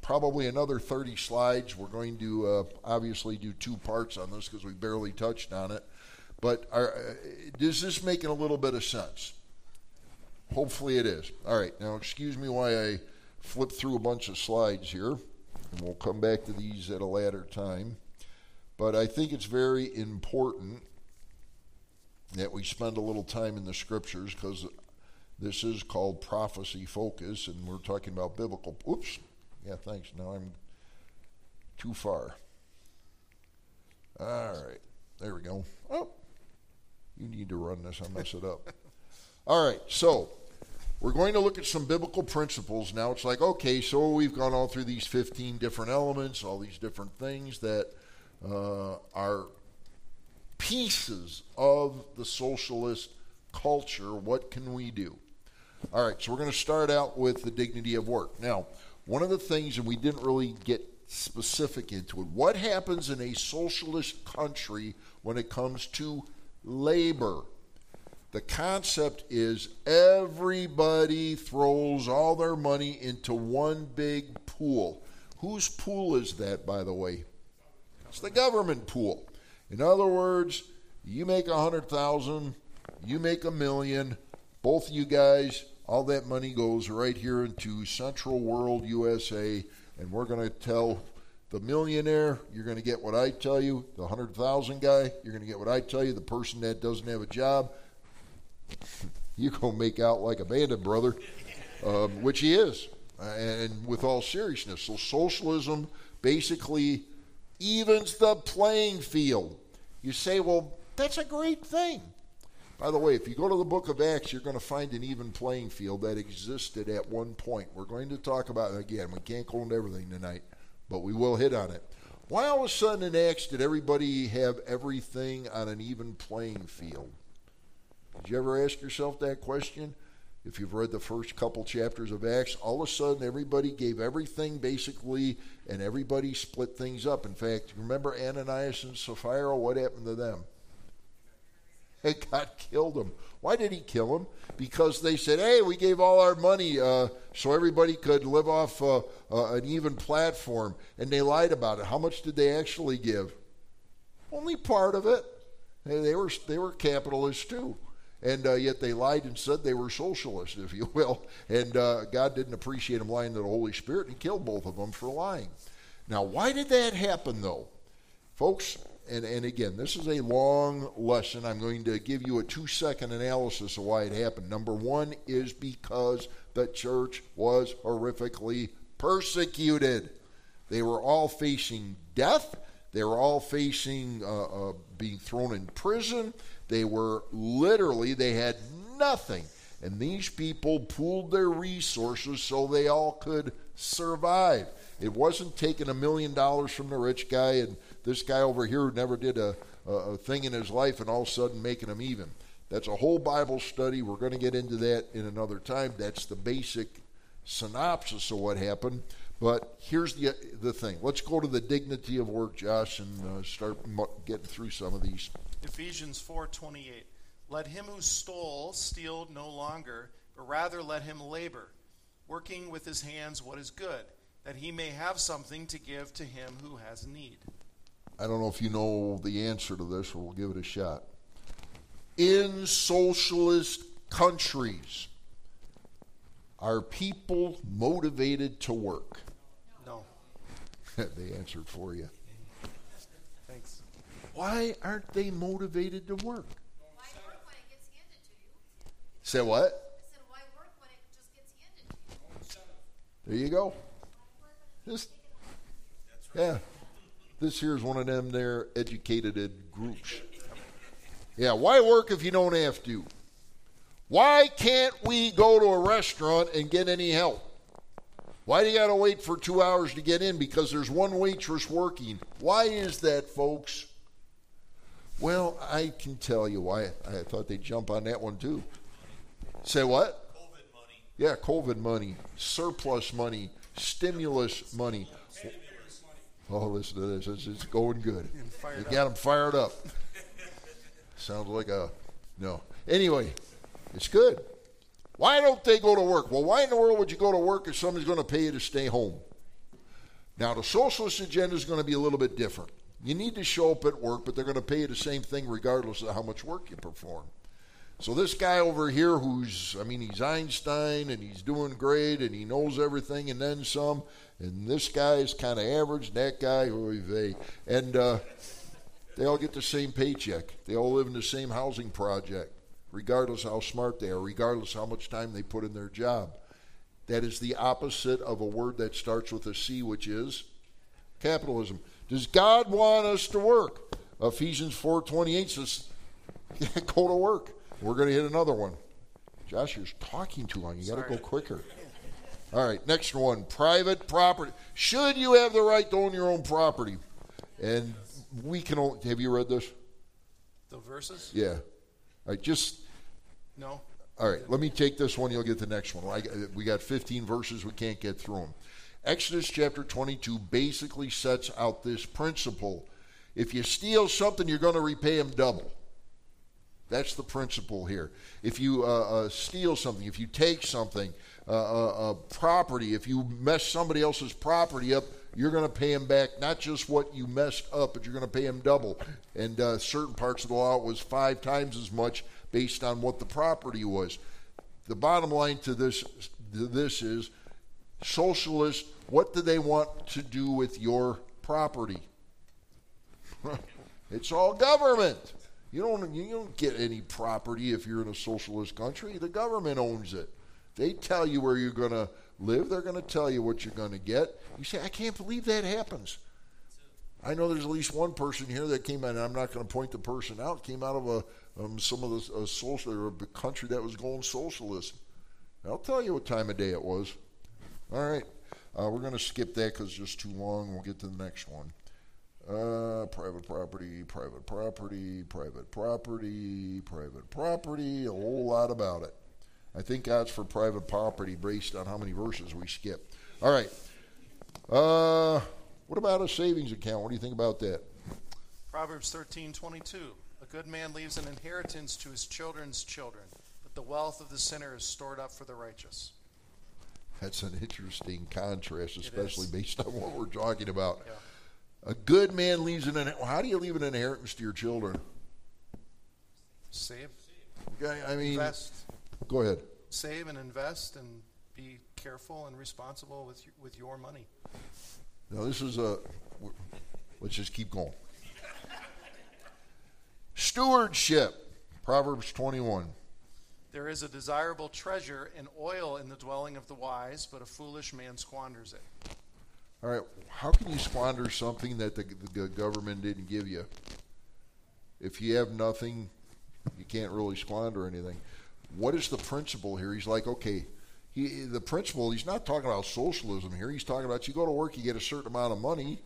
probably another 30 slides. We're going to obviously do two parts on this because we barely touched on it. But is this making a little bit of sense? Hopefully it is. All right, now excuse me why I flip through a bunch of slides here, and we'll come back to these at a later time. But I think it's very important that we spend a little time in the scriptures, because this is called Prophecy Focus, and we're talking about biblical. Oops. Yeah, thanks. Now I'm too far. All right. There we go. Oh, you need to run this. I'll mess it up. All right. So we're going to look at some biblical principles now. It's like, okay, so we've gone all through these 15 different elements, all these different things that are pieces of the socialist culture. What can we do? All right, so we're going to start out with the dignity of work. Now, one of the things, and we didn't really get specific into it, what happens in a socialist country when it comes to labor? The concept is everybody throws all their money into one big pool. Whose pool is that, by the way? It's the government pool. In other words, you make $100,000, you make $1 million, both of you guys, all that money goes right here into Central World USA, and we're going to tell the millionaire, you're going to get what I tell you, the 100,000 guy, you're going to get what I tell you, the person that doesn't have a job, you're going to make out like a bandit, brother, which he is, and with all seriousness. So socialism basically evens the playing field. You say, well, that's a great thing. By the way, if you go to the book of Acts, you're going to find an even playing field that existed at one point. We're going to talk about it again. We can't go into everything tonight, but we will hit on it. Why all of a sudden in Acts did everybody have everything on an even playing field? Did you ever ask yourself that question? If you've read the first couple chapters of Acts, all of a sudden everybody gave everything basically, and everybody split things up. In fact, remember Ananias and Sapphira? What happened to them? God killed them. Why did he kill them? Because they said, hey, we gave all our money so everybody could live off an even platform, and they lied about it. How much did they actually give? Only part of it. They were capitalists too. And yet they lied and said they were socialists, if you will. And God didn't appreciate them lying to the Holy Spirit, and he killed both of them for lying. Now, why did that happen, though? Folks, and again, this is a long lesson. I'm going to give you a 2-second analysis of why it happened. Number one is because the church was horrifically persecuted. They were all facing death. They were all facing being thrown in prison. They had nothing. And these people pooled their resources so they all could survive. It wasn't taking $1 million from the rich guy and this guy over here who never did a thing in his life and all of a sudden making them even. That's a whole Bible study. We're going to get into that in another time. That's the basic synopsis of what happened. But here's the thing. Let's go to the dignity of work, Josh, and start getting through some of these. Ephesians 4:28. Let him who stole steal no longer, but rather let him labor, working with his hands what is good, that he may have something to give to him who has need. I don't know if you know the answer to this, but we'll give it a shot. In socialist countries, are people motivated to work? No. They answered for you. Thanks. Why aren't they motivated to work? Why work when it gets handed to you? Say what? I said, why work when it just gets handed to you? There you go. Just, yeah. This here's one of them there educated groups. Yeah, why work if you don't have to? Why can't we go to a restaurant and get any help? Why do you got to wait for 2 hours to get in because there's one waitress working? Why is that, folks? Well, I can tell you why. I thought they'd jump on that one, too. Say what? COVID money. Yeah, COVID money, surplus money, stimulus money. Oh, listen to this. It's going good. You got them fired up. Sounds like a no. Anyway, it's good. Why don't they go to work? Well, why in the world would you go to work if somebody's going to pay you to stay home? Now, the socialist agenda is going to be a little bit different. You need to show up at work, but they're going to pay you the same thing regardless of how much work you perform. So this guy over here who's, I mean, he's Einstein, and he's doing great, and he knows everything, and then some, and this guy is kind of average, and that guy, oy vey. And they all get the same paycheck. They all live in the same housing project, regardless how smart they are, regardless how much time they put in their job. That is the opposite of a word that starts with a C, which is capitalism. Does God want us to work? Ephesians 4:28 says, go to work. We're going to hit another one. Josh, you're talking too long. You got to go quicker. All right, next one, private property. Should you have the right to own your own property? And we can only, have you read this? The verses? Yeah. I right, just. No. All right, let me take this one. You'll get the next one. We got 15 verses. We can't get through them. Exodus chapter 22 basically sets out this principle. If you steal something, you're going to repay them double. That's the principle here. If you steal something, if you take something, property, if you mess somebody else's property up, you're going to pay them back not just what you messed up, but you're going to pay them double. And certain parts of the law, it was 5 times as much based on what the property was. The bottom line to this is, socialists, what do they want to do with your property? It's all government. You don't get any property if you're in a socialist country. The government owns it. They tell you where you're going to live. They're going to tell you what you're going to get. You say, I can't believe that happens. I know there's at least one person here that came out, and I'm not going to point the person out, came out of a country that was going socialist. I'll tell you what time of day it was. All right. We're going to skip that because it's just too long. We'll get to the next one. Private property, a whole lot about it. I think that's for private property based on how many verses we skip. All right. What about a savings account? What do you think about that? Proverbs 13:22. A good man leaves an inheritance to his children's children, but the wealth of the sinner is stored up for the righteous. That's an interesting contrast, especially based on what we're talking about. Yeah. A good man leaves an inheritance. How do you leave an inheritance to your children? Save. Okay, I mean, invest. Go ahead. Save and invest and be careful and responsible with your money. Now, this is let's just keep going. Stewardship, Proverbs 21. There is a desirable treasure and oil in the dwelling of the wise, but a foolish man squanders it. All right, how can you squander something that the government didn't give you? If you have nothing, you can't really squander anything. what is the principle here? He's like, okay, the principle, he's not talking about socialism here. He's talking about you go to work, you get a certain amount of money.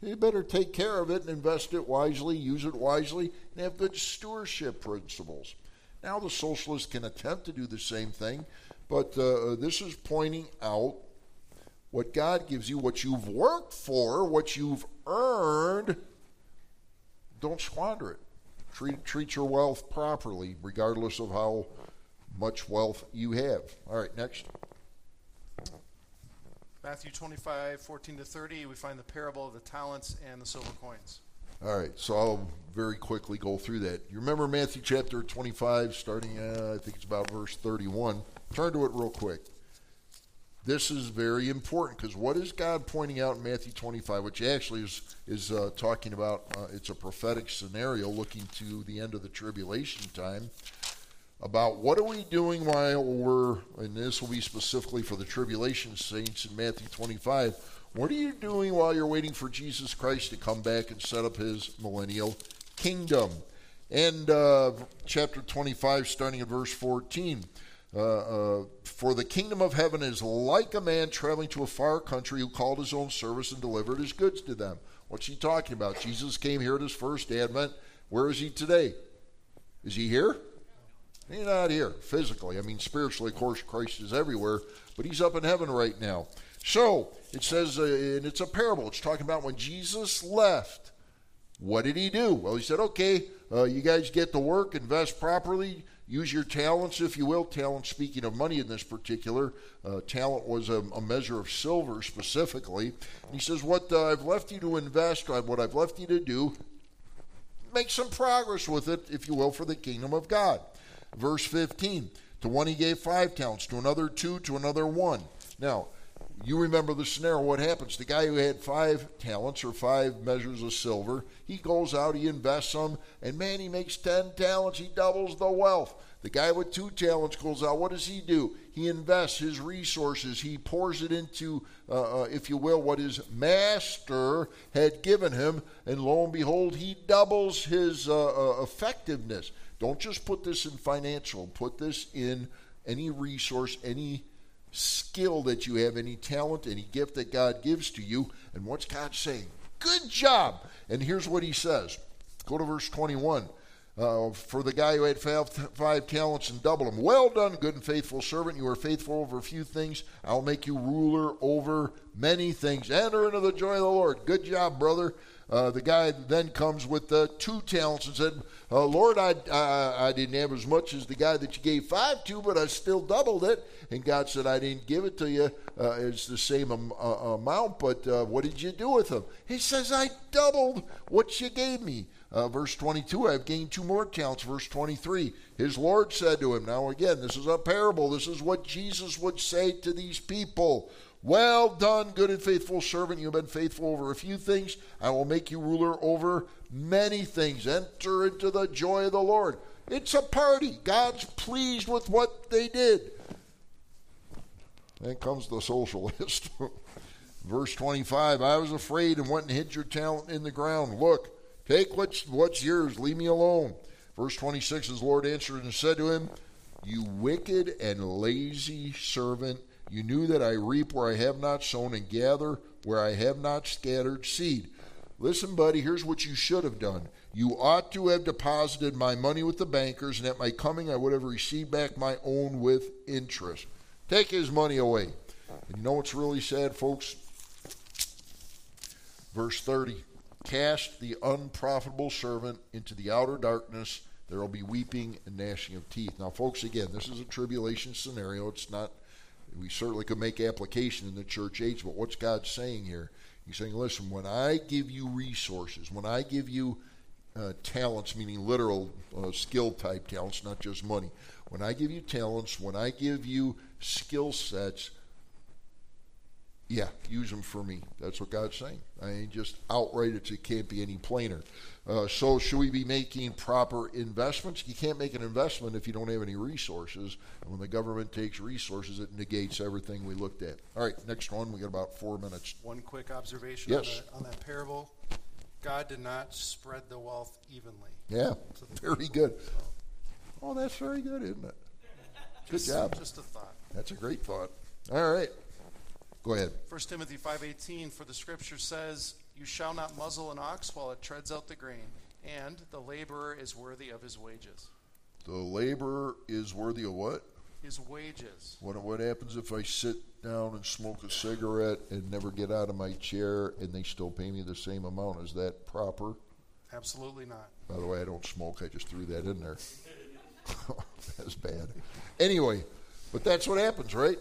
You better take care of it and invest it wisely, use it wisely, and have good stewardship principles. Now the socialists can attempt to do the same thing, but this is pointing out what God gives you, what you've worked for, what you've earned. Don't squander it. Treat your wealth properly, regardless of how much wealth you have. All right, next. Matthew 25:14-30, we find the parable of the talents and the silver coins. All right, so I'll very quickly go through that. You remember Matthew chapter 25, starting, I think it's about verse 31. Turn to it real quick. This is very important, because what is God pointing out in Matthew 25, which actually is talking about, it's a prophetic scenario looking to the end of the tribulation time, about what are we doing while we're, and this will be specifically for the tribulation saints in Matthew 25, what are you doing while you're waiting for Jesus Christ to come back and set up his millennial kingdom? And chapter 25, starting at verse 14, for the kingdom of heaven is like a man traveling to a far country who called his own servants and delivered his goods to them. What's he talking about? Jesus came here at his first advent. Where is he today? Is he here? He's not here physically. I mean, spiritually, of course, Christ is everywhere, but he's up in heaven right now. So it says, and it's a parable. It's talking about when Jesus left, what did he do? Well, he said, okay, you guys get to work, invest properly, use your talents, if you will. Talent, speaking of money in this particular, talent was a measure of silver specifically. And he says, what I've left you to invest, or what I've left you to do, make some progress with it, if you will, for the kingdom of God. Verse 15, to one he gave 5 talents, to another 2, to another 1. Now, you remember the scenario, what happens? The guy who had 5 talents or 5 measures of silver, he goes out, he invests some, and man, he makes 10 talents, he doubles the wealth. The guy with 2 talents goes out, what does he do? He invests his resources, he pours it into, if you will, what his master had given him, and lo and behold, he doubles his effectiveness. Don't just put this in financial, put this in any resource, any skill that you have, any talent, any gift that God gives to you. And what's God saying? Good job. And here's what he says. Go to verse 21. For the guy who had 5 talents and doubled them. Well done, good and faithful servant. You are faithful over a few things. I'll make you ruler over many things. Enter into the joy of the Lord. Good job, brother. The guy then comes with 2 talents and said, Lord, I didn't have as much as the guy that you gave 5 to, but I still doubled it. And God said, I didn't give it to you. It's the same amount, but what did you do with them? He says, I doubled what you gave me. Verse 22, I've gained 2 more talents. Verse 23, his Lord said to him, now again, this is a parable. This is what Jesus would say to these people. Well done, good and faithful servant. You have been faithful over a few things. I will make you ruler over many things. Enter into the joy of the Lord. It's a party. God's pleased with what they did. Then comes the socialist. Verse 25, I was afraid and went and hid your talent in the ground. Look, take what's yours. Leave me alone. Verse 26, his Lord answered and said to him, you wicked and lazy servant. You knew that I reap where I have not sown and gather where I have not scattered seed. Listen, buddy, here's what you should have done. You ought to have deposited my money with the bankers, and at my coming I would have received back my own with interest. Take his money away. And you know what's really sad, folks? Verse 30, cast the unprofitable servant into the outer darkness. There will be weeping and gnashing of teeth. Now, folks, again, this is a tribulation scenario. It's not... We certainly could make application in the church age, but what's God saying here? He's saying, listen, when I give you resources, when I give you talents, meaning literal skill-type talents, not just money, when I give you talents, when I give you skill sets, yeah, use them for me. That's what God's saying. I ain't just outright, it can't be any plainer. So should we be making proper investments? You can't make an investment if you don't have any resources. And when the government takes resources, it negates everything we looked at. All right, next one. We got about 4 minutes. One quick observation on that parable. God did not spread the wealth evenly. Yeah, very good. Oh, that's very good, isn't it? Good job. Just a thought. That's a great thought. All right. Go ahead. First Timothy 5:18, for the scripture says, you shall not muzzle an ox while it treads out the grain, and the laborer is worthy of his wages. The laborer is worthy of what? His wages. What happens if I sit down and smoke a cigarette and never get out of my chair and they still pay me the same amount? Is that proper? Absolutely not. By the way, I don't smoke. I just threw that in there. That's bad. Anyway, but that's what happens, right?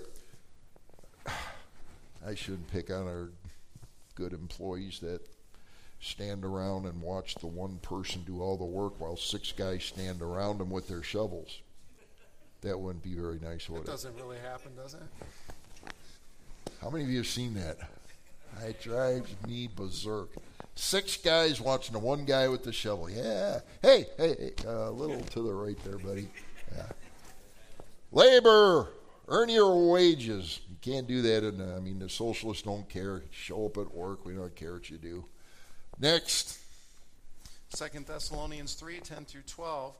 I shouldn't pick on our good employees that stand around and watch the one person do all the work while six guys stand around them with their shovels. That wouldn't be very nice, would it? It doesn't really happen, does it? How many of you have seen that? It drives me berserk. Six guys watching the one guy with the shovel. Yeah. Hey, a little to the right there, buddy. Yeah. Labor, earn your wages. You can't do that. The socialists don't care. Show up at work. We don't care what you do. Next. 2 Thessalonians 3:10-12.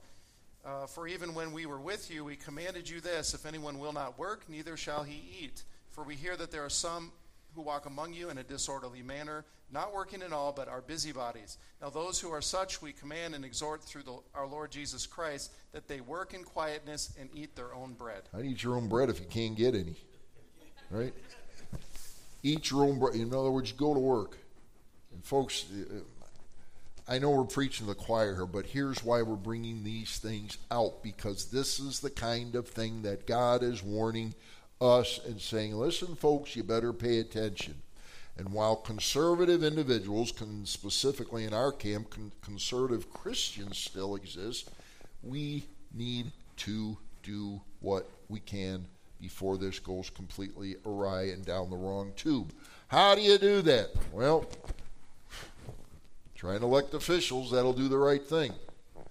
For even when we were with you, we commanded you this, if anyone will not work, neither shall he eat. For we hear that there are some who walk among you in a disorderly manner, not working at all, but are busybodies. Now those who are such we command and exhort through our Lord Jesus Christ, that they work in quietness and eat their own bread. I'd eat your own bread if you can't get any, right? Eat your own bread. In other words, go to work. And folks, I know we're preaching to the choir here, but here's why we're bringing these things out, because this is the kind of thing that God is warning us and saying, listen, folks, you better pay attention. And while conservative individuals, specifically in our camp, conservative Christians still exist, we need to do what we can before this goes completely awry and down the wrong tube. How do you do that? Well, try and elect officials that'll do the right thing.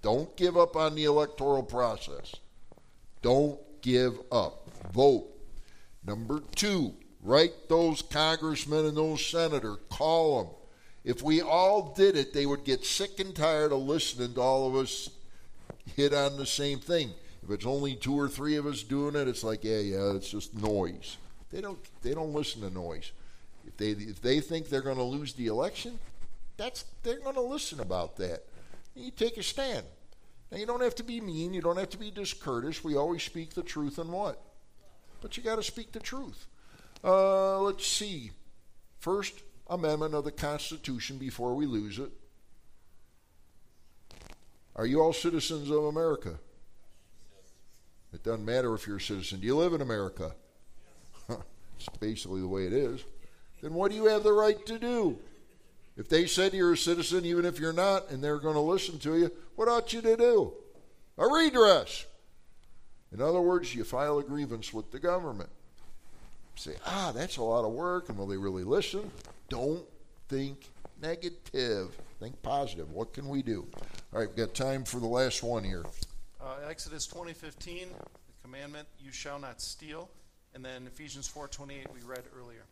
Don't give up on the electoral process. Don't give up. Vote. Number two, write those congressmen and those senators. Call them. If we all did it, they would get sick and tired of listening to all of us hit on the same thing. If it's only two or three of us doing it, it's like, yeah, it's just noise. They don't listen to noise. If they think they're going to lose the election, they're going to listen about that. And you take a stand. Now, you don't have to be mean. You don't have to be discourteous. We always speak the truth in what? But you got to speak the truth. Let's see. First Amendment of the Constitution before we lose it. Are you all citizens of America? It doesn't matter if you're a citizen. Do you live in America? It's basically the way it is. Then what do you have the right to do? If they said you're a citizen, even if you're not, and they're going to listen to you, what ought you to do? A redress. In other words, you file a grievance with the government. Say, that's a lot of work, and will they really listen? Don't think negative. Think positive. What can we do? All right, we've got time for the last one here. Exodus 20:15, the commandment, you shall not steal. And then Ephesians 4:28 we read earlier.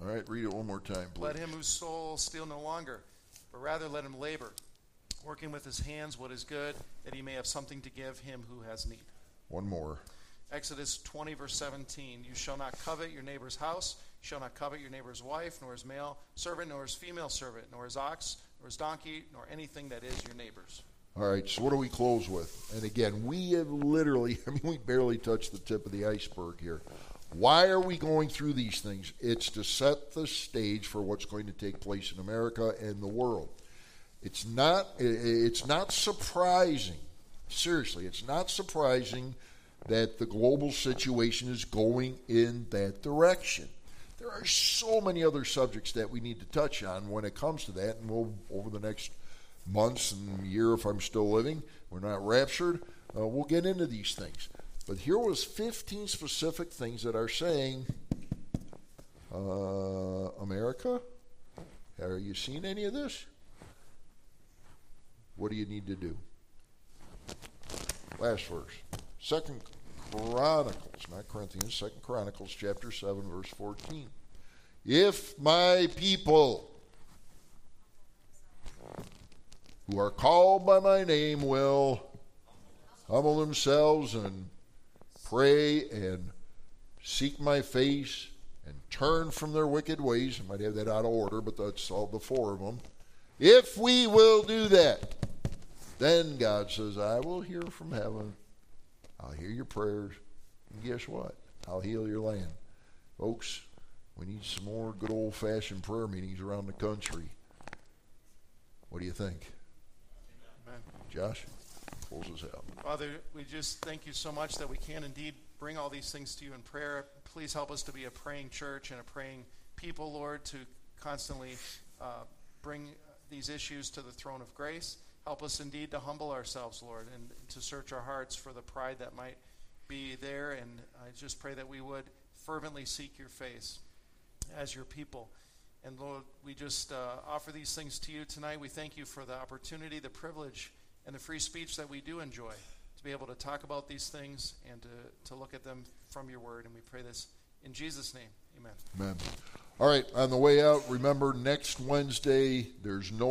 All right, read it one more time, please. Let him whose soul steal no longer, but rather let him labor, working with his hands what is good, that he may have something to give him who has need. One more. Exodus 20:17. You shall not covet your neighbor's house. You shall not covet your neighbor's wife, nor his male servant, nor his female servant, nor his ox, nor his donkey, nor anything that is your neighbor's. All right, so what do we close with? And again, we have we barely touched the tip of the iceberg here. Why are we going through these things? It's to set the stage for what's going to take place in America and the world. It's not surprising. Seriously, it's not surprising that the global situation is going in that direction. There are so many other subjects that we need to touch on when it comes to that, and we'll, over the next months and year, if I'm still living, we're not raptured, we'll get into these things. But here was 15 specific things that are saying, America, are you seeing any of this? What do you need to do? Last verse, 2 Chronicles chapter 7, verse 14. If my people who are called by my name will humble themselves and pray and seek my face and turn from their wicked ways. I might have that out of order, but that's all the four of them. If we will do that, then God says, I will hear from heaven. I'll hear your prayers. And guess what? I'll heal your land. Folks, we need some more good old-fashioned prayer meetings around the country. What do you think? Amen. Josh, pulls us out. Father, we just thank you so much that we can indeed bring all these things to you in prayer. Please help us to be a praying church and a praying people, Lord, to constantly bring these issues to the throne of grace. Help us indeed to humble ourselves, Lord, and to search our hearts for the pride that might be there. And I just pray that we would fervently seek your face as your people. And Lord, we just offer these things to you tonight. We thank you for the opportunity, the privilege, and the free speech that we do enjoy, to be able to talk about these things and to look at them from your word. And we pray this in Jesus' name. Amen. Amen. All right, on the way out, remember next Wednesday, there's no